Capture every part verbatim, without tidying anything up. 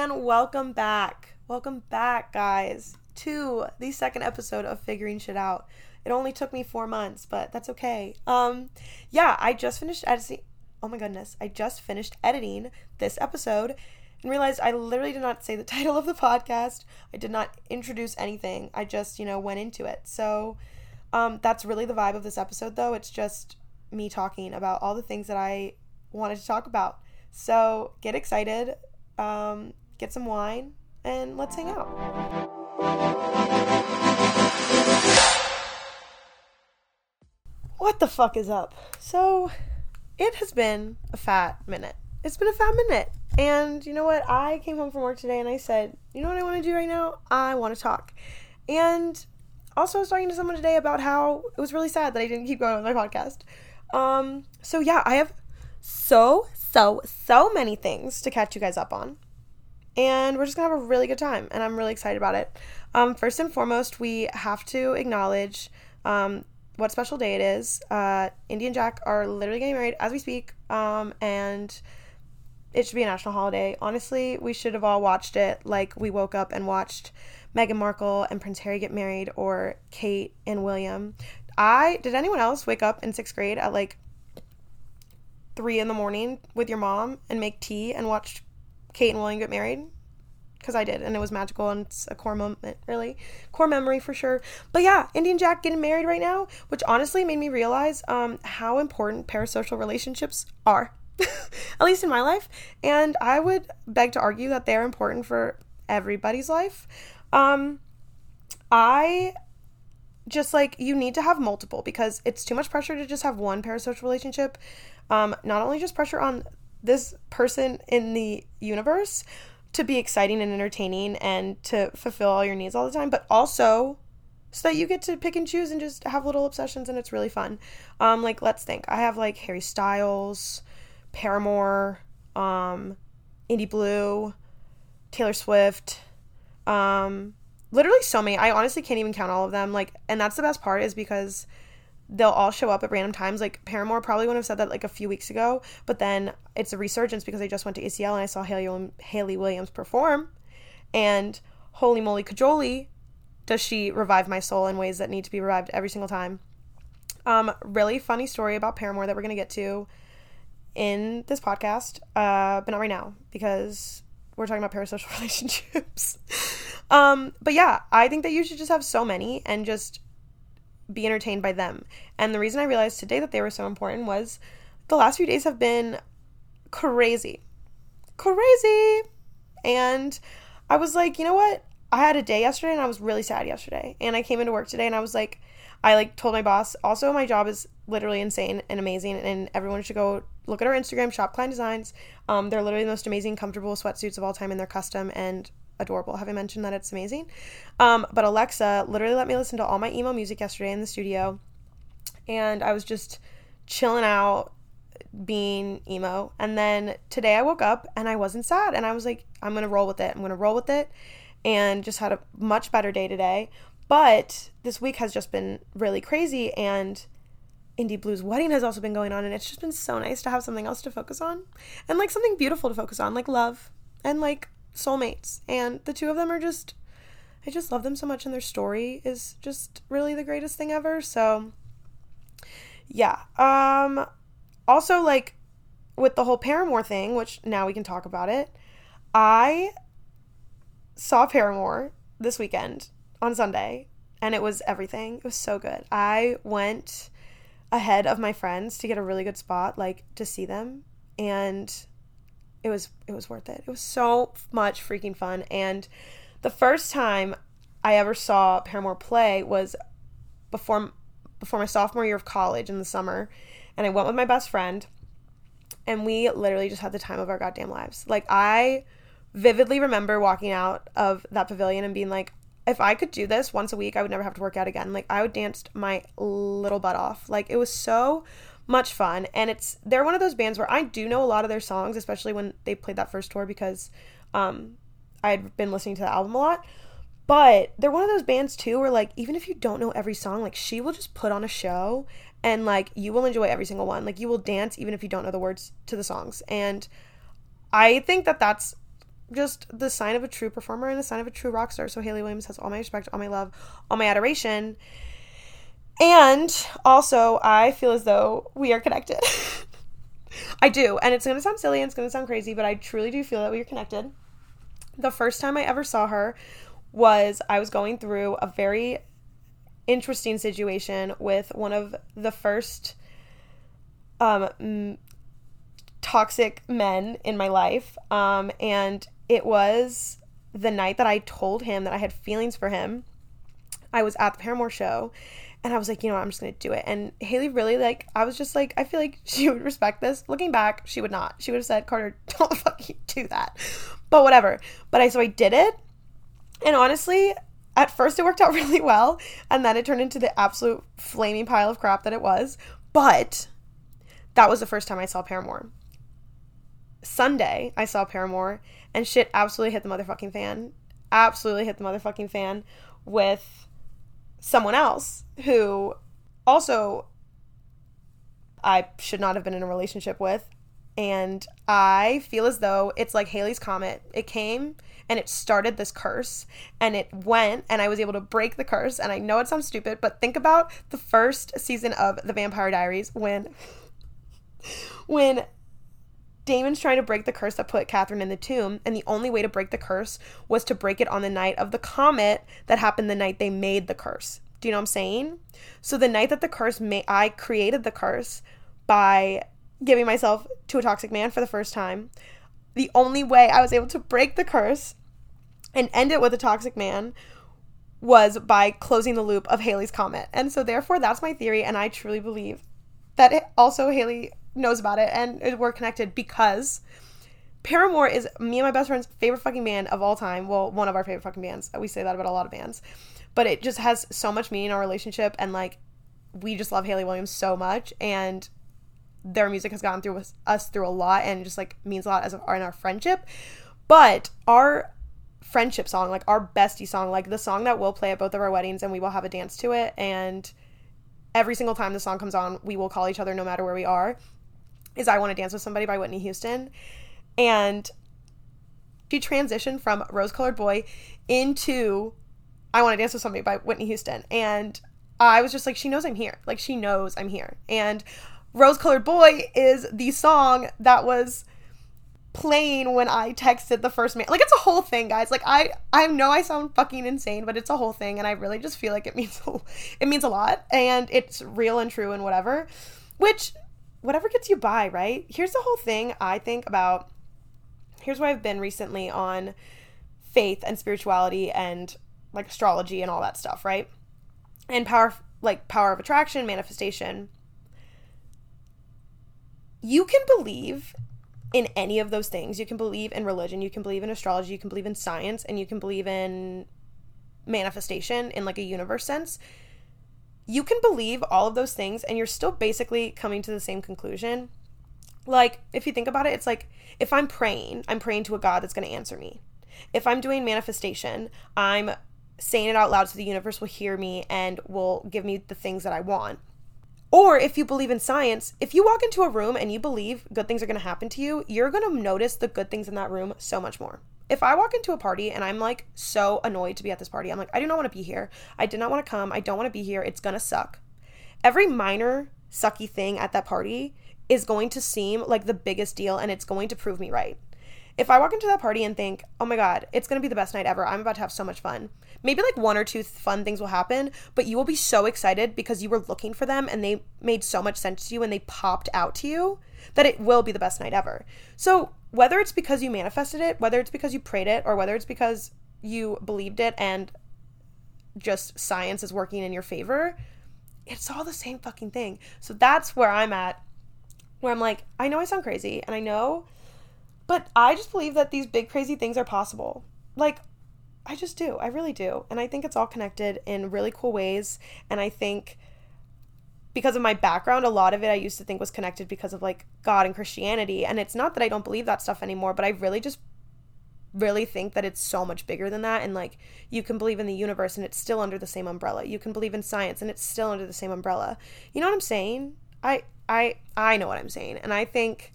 and welcome back. Welcome back, guys, to the second episode of Figuring Shit Out. It only took me four months, but that's okay. Um, yeah, I just finished editing. Oh my goodness, I just finished editing this episode and realized I literally did not say the title of the podcast. I did not introduce anything. I just, you know, went into it. So um, that's really the vibe of this episode, though. It's just me talking about all the things that I wanted to talk about. So get excited, um, get some wine, and let's hang out. What the fuck is up? So, it has been a fat minute. It's been a fat minute. And you know what? I came home from work today and I said, you know what I want to do right now? I want to talk. And also I was talking to someone today about how it was really sad that I didn't keep going with my podcast. Um, so yeah, I have so, so, so many things to catch you guys up on. And we're just going to have a really good time. And I'm really excited about it. Um, first and foremost, we have to acknowledge... Um, what special day it is. Uh, Indie and Jack are literally getting married as we speak, um, and it should be a national holiday. Honestly, we should have all watched it, like we woke up and watched Meghan Markle and Prince Harry get married, or Kate and William. I, did anyone else wake up in sixth grade at like three in the morning with your mom and make tea and watch Kate and William get married? Because I did, and it was magical, and it's a core moment, really. Core memory, for sure. But yeah, Indie and Jack getting married right now, which honestly made me realize um, how important parasocial relationships are, at least in my life. And I would beg to argue that they're important for everybody's life. Um, I just, like, you need to have multiple, because it's too much pressure to just have one parasocial relationship. Um, not only just pressure on this person in the universe, to be exciting and entertaining and to fulfill all your needs all the time, but also so that you get to pick and choose and just have little obsessions, and it's really fun. Um, like, let's think. I have, like, Harry Styles, Paramore, um, Indie Blue, Taylor Swift, um, literally so many. I honestly can't even count all of them, like, and that's the best part is because they'll all show up at random times. Like, Paramore probably wouldn't have said that, like, a few weeks ago, but then it's a resurgence because I just went to A C L and I saw Hayley, Hayley Williams perform, and holy moly cajoli, does she revive my soul in ways that need to be revived every single time. Um, really funny story about Paramore that we're going to get to in this podcast, uh, but not right now because we're talking about parasocial relationships. um, but yeah, I think that you should just have so many and just be entertained by them. And the reason I realized today that they were so important was the last few days have been crazy crazy and I was like, you know what, I had a day yesterday and I was really sad yesterday, and I came into work today and I was like, I like told my boss, also my job is literally insane and amazing, and everyone should go look at our Instagram, Shop Klein Designs. Um, they're literally the most amazing comfortable sweatsuits of all time, and they're custom and adorable. Have I mentioned that it's amazing? Um, but Alexa literally let me listen to all my emo music yesterday in the studio, and I was just chilling out being emo. And then today I woke up and I wasn't sad, and I was like, I'm gonna roll with it. I'm gonna roll with it, and just had a much better day today. But this week has just been really crazy, and Indie Blue's wedding has also been going on, and it's just been so nice to have something else to focus on, and like something beautiful to focus on, like love and like soulmates. And the two of them are just, I just love them so much, and their story is just really the greatest thing ever. So yeah. Um also, like, with the whole Paramore thing, which now we can talk about it, I saw Paramore this weekend on Sunday, and it was everything. It was so good. I went ahead of my friends to get a really good spot, like, to see them, and It was it was worth it. It was so much freaking fun. And the first time I ever saw Paramore play was before before my sophomore year of college in the summer. And I went with my best friend, and we literally just had the time of our goddamn lives. Like, I vividly remember walking out of that pavilion and being like, if I could do this once a week, I would never have to work out again. Like, I would dance my little butt off. Like, it was so much fun. And it's they're one of those bands where I do know a lot of their songs, especially when they played that first tour, because um I had been listening to the album a lot. But they're one of those bands too where, like, even if you don't know every song, like, she will just put on a show, and like you will enjoy every single one. Like, you will dance even if you don't know the words to the songs. And I think that that's just the sign of a true performer and the sign of a true rock star. So Hayley Williams has all my respect, all my love, all my adoration. And also, I feel as though we are connected. I do. And it's going to sound silly and it's going to sound crazy, but I truly do feel that we are connected. The first time I ever saw her was I was going through a very interesting situation with one of the first um, m- toxic men in my life. Um, and it was the night that I told him that I had feelings for him. I was at the Paramore show. And I was like, you know what, I'm just going to do it. And Hayley really, like, I was just like, I feel like she would respect this. Looking back, she would not. She would have said, Carter, don't fucking do that. But whatever. But I, so I did it. And honestly, at first it worked out really well. And then it turned into the absolute flaming pile of crap that it was. But that was the first time I saw Paramore. Sunday, I saw Paramore. And shit absolutely hit the motherfucking fan. Absolutely hit the motherfucking fan with someone else who also I should not have been in a relationship with. And I feel as though it's like Halley's Comet. It came and it started this curse and it went and I was able to break the curse. And I know it sounds stupid, but think about the first season of The Vampire Diaries when when Damon's trying to break the curse that put Catherine in the tomb, and the only way to break the curse was to break it on the night of the comet that happened the night they made the curse. Do you know what I'm saying? So the night that the curse made, I created the curse by giving myself to a toxic man for the first time. The only way I was able to break the curse and end it with a toxic man was by closing the loop of Halley's Comet. And so therefore, that's my theory, and I truly believe that it also Hayley knows about it and we're connected, because Paramore is me and my best friend's favorite fucking band of all time. Well, one of our favorite fucking bands. We say that about a lot of bands, but it just has so much meaning in our relationship. And like, we just love Hayley Williams so much, and their music has gotten through with us through a lot, and just like means a lot as in our friendship. But our friendship song, like our bestie song, like the song that we'll play at both of our weddings, and we will have a dance to it, and every single time the song comes on, we will call each other no matter where we are, is I Want to Dance with Somebody by Whitney Houston. And she transitioned from Rose Colored Boy into I Want to Dance with Somebody by Whitney Houston. And I was just like, she knows I'm here. Like, she knows I'm here. And Rose Colored Boy is the song that was playing when I texted the first man. Like, it's a whole thing, guys. Like, I I know I sound fucking insane, but it's a whole thing, and I really just feel like it means a, it means a lot, and it's real and true and whatever, which whatever gets you by, right? Here's the whole thing I think about. Here's where I've been recently on faith and spirituality and like astrology and all that stuff, right? And power, like power of attraction, manifestation. You can believe in any of those things. You can believe in religion, you can believe in astrology, you can believe in science, and you can believe in manifestation in like a universe sense. You can believe all of those things and you're still basically coming to the same conclusion. Like, if you think about it, it's like, if I'm praying, I'm praying to a God that's going to answer me. If I'm doing manifestation, I'm saying it out loud so the universe will hear me and will give me the things that I want. Or if you believe in science, if you walk into a room and you believe good things are going to happen to you, you're going to notice the good things in that room so much more. If I walk into a party and I'm like so annoyed to be at this party, I'm like, I do not want to be here. I did not want to come. I don't want to be here. It's going to suck. Every minor sucky thing at that party is going to seem like the biggest deal, and it's going to prove me right. If I walk into that party and think, oh my God, it's going to be the best night ever. I'm about to have so much fun. Maybe like one or two fun things will happen, but you will be so excited because you were looking for them and they made so much sense to you and they popped out to you that it will be the best night ever. So whether it's because you manifested it, whether it's because you prayed it, or whether it's because you believed it and just science is working in your favor, it's all the same fucking thing. So that's where I'm at, where I'm like, I know I sound crazy and I know, but I just believe that these big crazy things are possible. Like, I just do. I really do. And I think it's all connected in really cool ways. And I think because of my background, a lot of it I used to think was connected because of like God and Christianity. And it's not that I don't believe that stuff anymore, but I really just really think that it's so much bigger than that. And like, you can believe in the universe and it's still under the same umbrella. You can believe in science and it's still under the same umbrella. You know what I'm saying? I I I know what I'm saying. And I think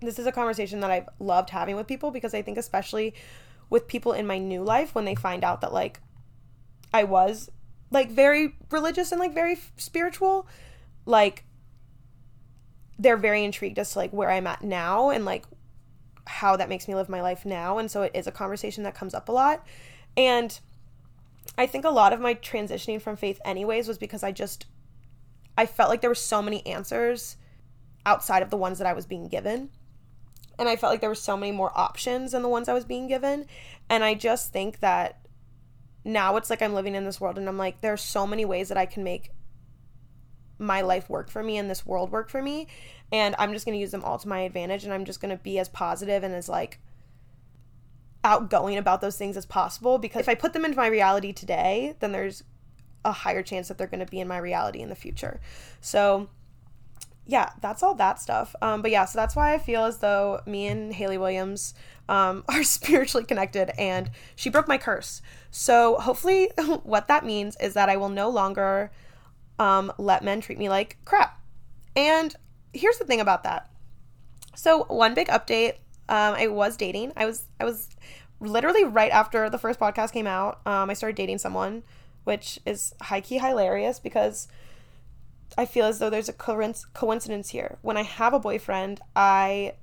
this is a conversation that I've loved having with people, because I think especially with people in my new life, when they find out that, like, I was, like, very religious and, like, very spiritual, like, they're very intrigued as to, like, where I'm at now and, like, how that makes me live my life now. And so it is a conversation that comes up a lot. And I think a lot of my transitioning from faith anyways was because I just, I felt like there were so many answers outside of the ones that I was being given. And I felt like there were so many more options than the ones I was being given. And I just think that now it's like I'm living in this world and I'm like, there are so many ways that I can make my life work for me and this world work for me. And I'm just going to use them all to my advantage. And I'm just going to be as positive and as, like, outgoing about those things as possible. Because if I put them into my reality today, then there's a higher chance that they're going to be in my reality in the future. So yeah, that's all that stuff. Um, but yeah, so that's why I feel as though me and Hayley Williams um, are spiritually connected, and she broke my curse. So hopefully what that means is that I will no longer um, let men treat me like crap. And here's the thing about that. So one big update, um, I was dating. I was, I was literally right after the first podcast came out. Um, I started dating someone, which is high key hilarious, because I feel as though there's a coincidence here. When I have a boyfriend, I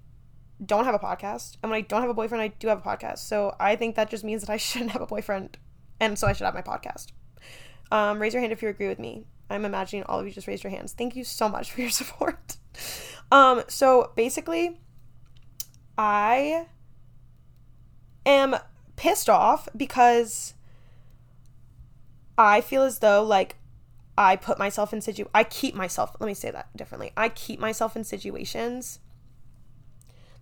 don't have a podcast. And when I don't have a boyfriend, I do have a podcast. So I think that just means that I shouldn't have a boyfriend. And so I should have my podcast. Um, raise your hand if you agree with me. I'm imagining all of you just raised your hands. Thank you so much for your support. Um, so basically, I am pissed off because I feel as though, like, I put myself in situ. I keep myself, let me say that differently. I keep myself in situations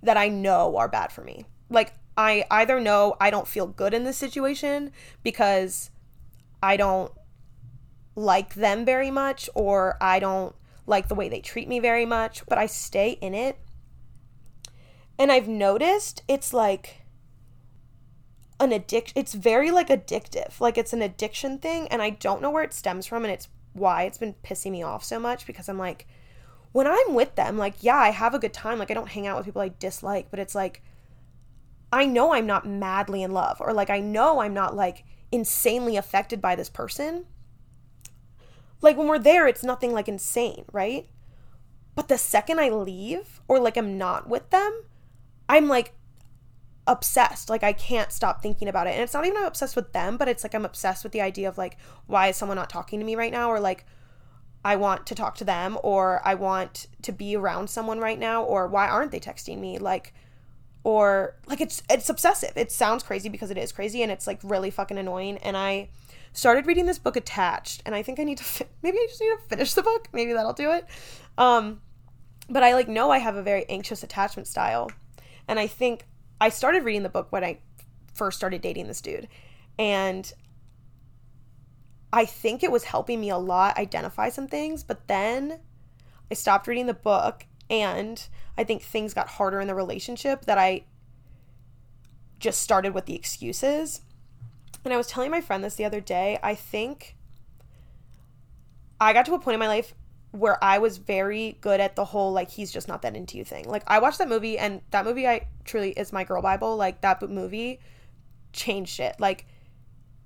that I know are bad for me. Like, I either know I don't feel good in this situation because I don't like them very much, or I don't like the way they treat me very much, but I stay in it. And I've noticed it's like an addiction. It's very, like, addictive. Like, it's an addiction thing, and I don't know where it stems from, and it's why it's been pissing me off so much, because I'm like, when I'm with them, like, yeah, I have a good time, like, I don't hang out with people I dislike, but it's like, I know I'm not madly in love, or, like, I know I'm not, like, insanely affected by this person. Like, when we're there, it's nothing, like, insane, right? But the second I leave, or, like, I'm not with them, I'm like obsessed. Like, I can't stop thinking about it. And it's not even I'm obsessed with them, but it's like I'm obsessed with the idea of, like, why is someone not talking to me right now, or, like, I want to talk to them, or I want to be around someone right now, or why aren't they texting me, like, or, like, it's it's obsessive. It sounds crazy because it is crazy, and it's, like, really fucking annoying. And I started reading this book Attached, and I think I need to fi- maybe I just need to finish the book. Maybe that'll do it. Um but I, like, know I have a very anxious attachment style, and I think I started reading the book when I first started dating this dude, and I think it was helping me a lot identify some things, but then I stopped reading the book, and I think things got harder in the relationship that I just started with the excuses. And I was telling my friend this the other day, I think I got to a point in my life where I was very good at the whole, like, he's just not that into you thing. Like, I watched that movie, and that movie I truly is my girl Bible. Like, that movie changed it. Like,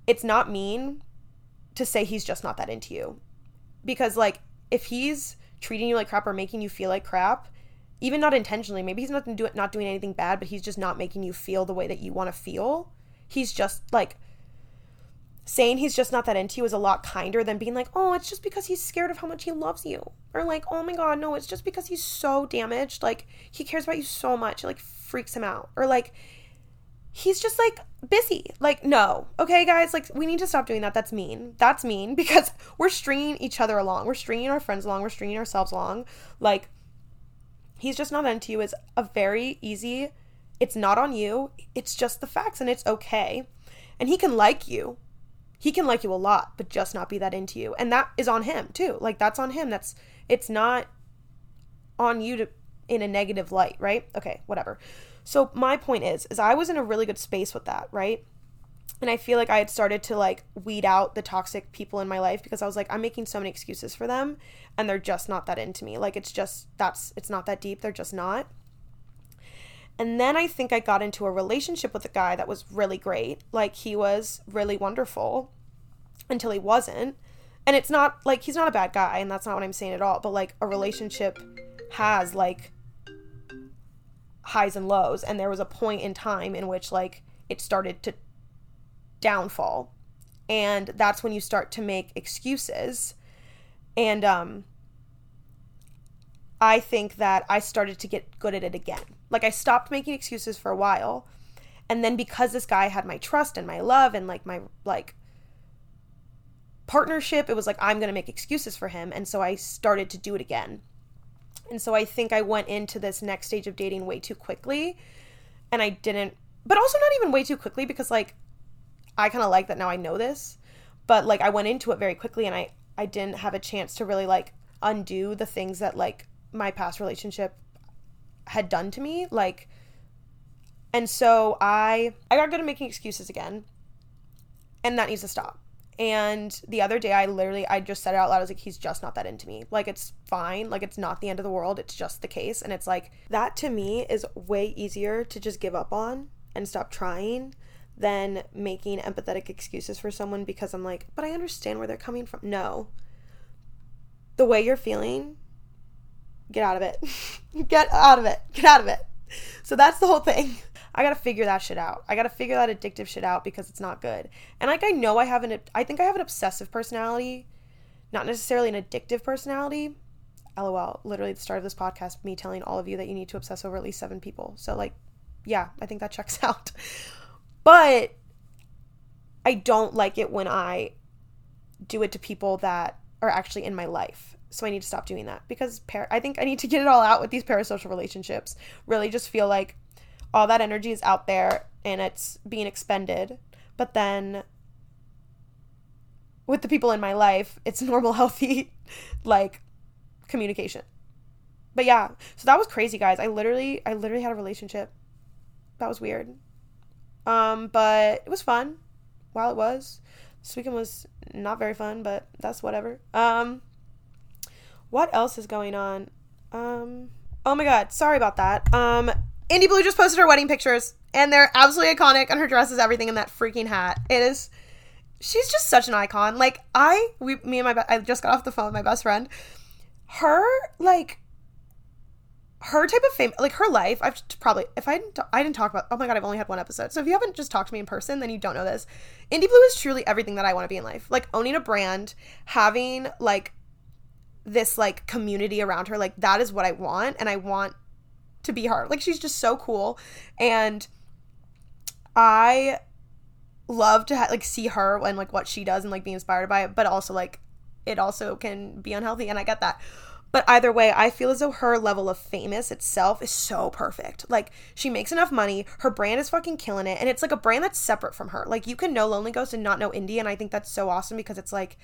it's not mean to say he's just not that into you, because, like, if he's treating you like crap or making you feel like crap, even not intentionally, maybe he's not doing not doing anything bad, but he's just not making you feel the way that you want to feel. He's just, like, saying he's just not that into you is a lot kinder than being like, oh, it's just because he's scared of how much he loves you. Or, like, oh my God, no, it's just because he's so damaged. Like, he cares about you so much. It, like, freaks him out. Or, like, he's just, like, busy. Like, no. Okay, guys, like, we need to stop doing that. That's mean. That's mean, because we're stringing each other along. We're stringing our friends along. We're stringing ourselves along. Like, he's just not into you is a very easy, it's not on you. It's just the facts, and it's okay. And he can like you. He can like you a lot, but just not be that into you. And that is on him too. Like, that's on him. That's, it's not on you to, in a negative light, right? Okay, whatever. So my point is, is I was in a really good space with that, right? And I feel like I had started to, like, weed out the toxic people in my life, because I was like, I'm making so many excuses for them, and they're just not that into me. Like, it's just, that's, it's not that deep. They're just not. And then I think I got into a relationship with a guy that was really great. Like, he was really wonderful until he wasn't. And it's not, like, he's not a bad guy, and that's not what I'm saying at all. But, like, a relationship has, like, highs and lows. And there was a point in time in which, like, it started to downfall. And that's when you start to make excuses. And um, I think that I started to get good at it again. Like, I stopped making excuses for a while, and then because this guy had my trust and my love and, like, my, like, partnership, it was like, I'm going to make excuses for him, and so I started to do it again. And so I think I went into this next stage of dating way too quickly, and I didn't, but also not even way too quickly, because, like, I kind of like that now I know this, but, like, I went into it very quickly, and I, I didn't have a chance to really, like, undo the things that, like, my past relationship had done to me, like, and so I I got good at making excuses again, and that needs to stop. And the other day, I literally, I just said it out loud, I was like, he's just not that into me, like, it's fine, like, it's not the end of the world, it's just the case. And it's like, that to me is way easier to just give up on and stop trying than making empathetic excuses for someone, because I'm like, but I understand where they're coming from. No, the way you're feeling, get out of it. Get out of it. Get out of it. So that's the whole thing. I got to figure that shit out. I got to figure that addictive shit out, because it's not good. And, like, I know I have an, I think I have an obsessive personality, not necessarily an addictive personality. LOL. Literally the start of this podcast, me telling all of you that you need to obsess over at least seven people. So, like, yeah, I think that checks out. But I don't like it when I do it to people that are actually in my life. So I need to stop doing that, because par- I think I need to get it all out with these parasocial relationships. Really just feel like all that energy is out there and it's being expended. But then with the people in my life, it's normal, healthy, like, communication. But yeah, so that was crazy, guys. I literally, I literally had a relationship. That was weird. Um, but it was fun while it was. This weekend was not very fun, but that's whatever. Um... What else is going on? Um, oh my God, sorry about that. Um, Indie Blue just posted her wedding pictures, and they're absolutely iconic, and her dress is everything, and that freaking hat. It is, she's just such an icon. Like, I, we, me and my, I just got off the phone with my best friend. Her, like, her type of fame, like, her life, I've probably, if I didn't, I didn't talk about, oh my God, I've only had one episode. So if you haven't just talked to me in person, then you don't know this. Indie Blue is truly everything that I want to be in life. Like, owning a brand, having, like, this, like, community around her, like, that is what I want, and I want to be her. Like, she's just so cool, and I love to, ha- like, see her and, like, what she does and, like, be inspired by it, but also, like, it also can be unhealthy, and I get that. But either way, I feel as though her level of famous itself is so perfect. Like, she makes enough money, her brand is fucking killing it, and it's, like, a brand that's separate from her. Like, you can know Lonely Ghost and not know Indie, and I think that's so awesome, because it's, like,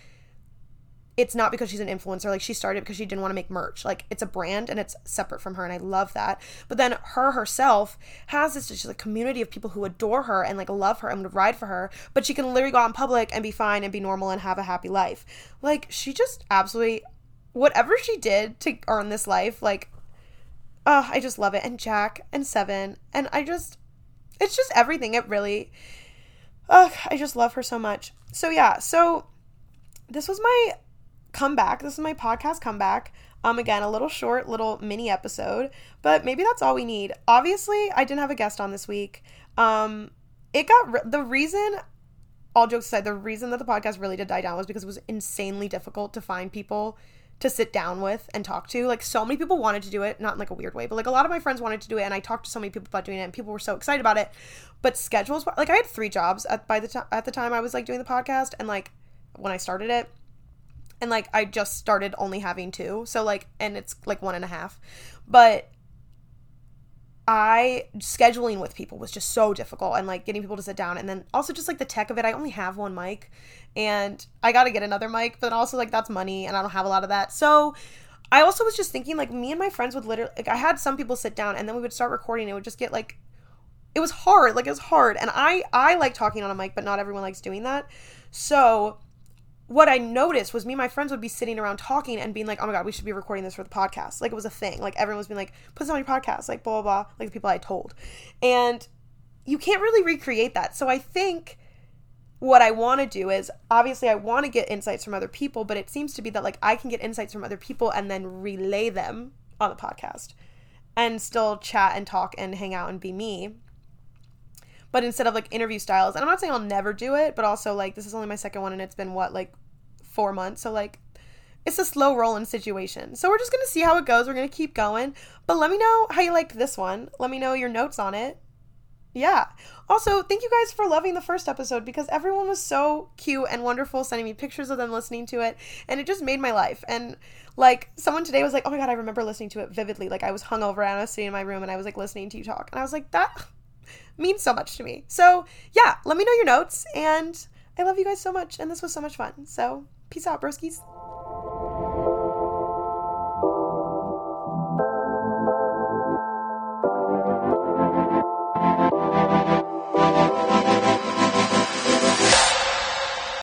it's not because she's an influencer. Like, she started because she didn't want to make merch. Like, it's a brand, and it's separate from her, and I love that. But then her herself has this just, like, community of people who adore her and, like, love her and would ride for her, but she can literally go out in public and be fine and be normal and have a happy life. Like, she just absolutely, whatever she did to earn this life, like, oh, I just love it. And Jack and Seven, and I just, it's just everything. It really, oh, I just love her so much. So, yeah, so this was my comeback. This is my podcast comeback. Um, again, a little short, little mini episode, but maybe that's all we need. Obviously, I didn't have a guest on this week. Um, it got, re- the reason, all jokes aside, the reason that the podcast really did die down was because it was insanely difficult to find people to sit down with and talk to. Like, so many people wanted to do it, not in, like, a weird way, but, like, a lot of my friends wanted to do it, and I talked to so many people about doing it, and people were so excited about it, but schedules, were, like, I had three jobs at, by the time, at the time I was, like, doing the podcast, and, like, when I started it. And, like, I just started only having two. So, like, and it's, like, one and a half. But I, scheduling with people was just so difficult. And, like, getting people to sit down. And then also just, like, the tech of it. I only have one mic. And I got to get another mic. But also, like, that's money. And I don't have a lot of that. So, I also was just thinking, like, me and my friends would literally, like, I had some people sit down. And then we would start recording. It would just get, like, it was hard. Like, it was hard. And I, I like talking on a mic. But not everyone likes doing that. So, what I noticed was me and my friends would be sitting around talking and being like, oh my God, we should be recording this for the podcast. Like, it was a thing. Like, everyone was being like, put this on your podcast, like, blah, blah, blah, like the people I told. And you can't really recreate that. So I think what I want to do is, obviously I want to get insights from other people, but it seems to be that, like, I can get insights from other people and then relay them on the podcast and still chat and talk and hang out and be me. But instead of, like, interview styles, and I'm not saying I'll never do it, but also, like, this is only my second one, and it's been, what, like, four months, so, like, it's a slow rolling situation. So we're just going to see how it goes. We're going to keep going, but let me know how you liked this one. Let me know your notes on it. Yeah. Also, thank you guys for loving the first episode, because everyone was so cute and wonderful, sending me pictures of them listening to it, and it just made my life. And, like, someone today was like, oh my God, I remember listening to it vividly. Like, I was hungover, and I was sitting in my room, and I was, like, listening to you talk, and I was like, that means so much to me. So yeah, let me know your notes, and I love you guys so much, and this was so much fun. So peace out, broskies.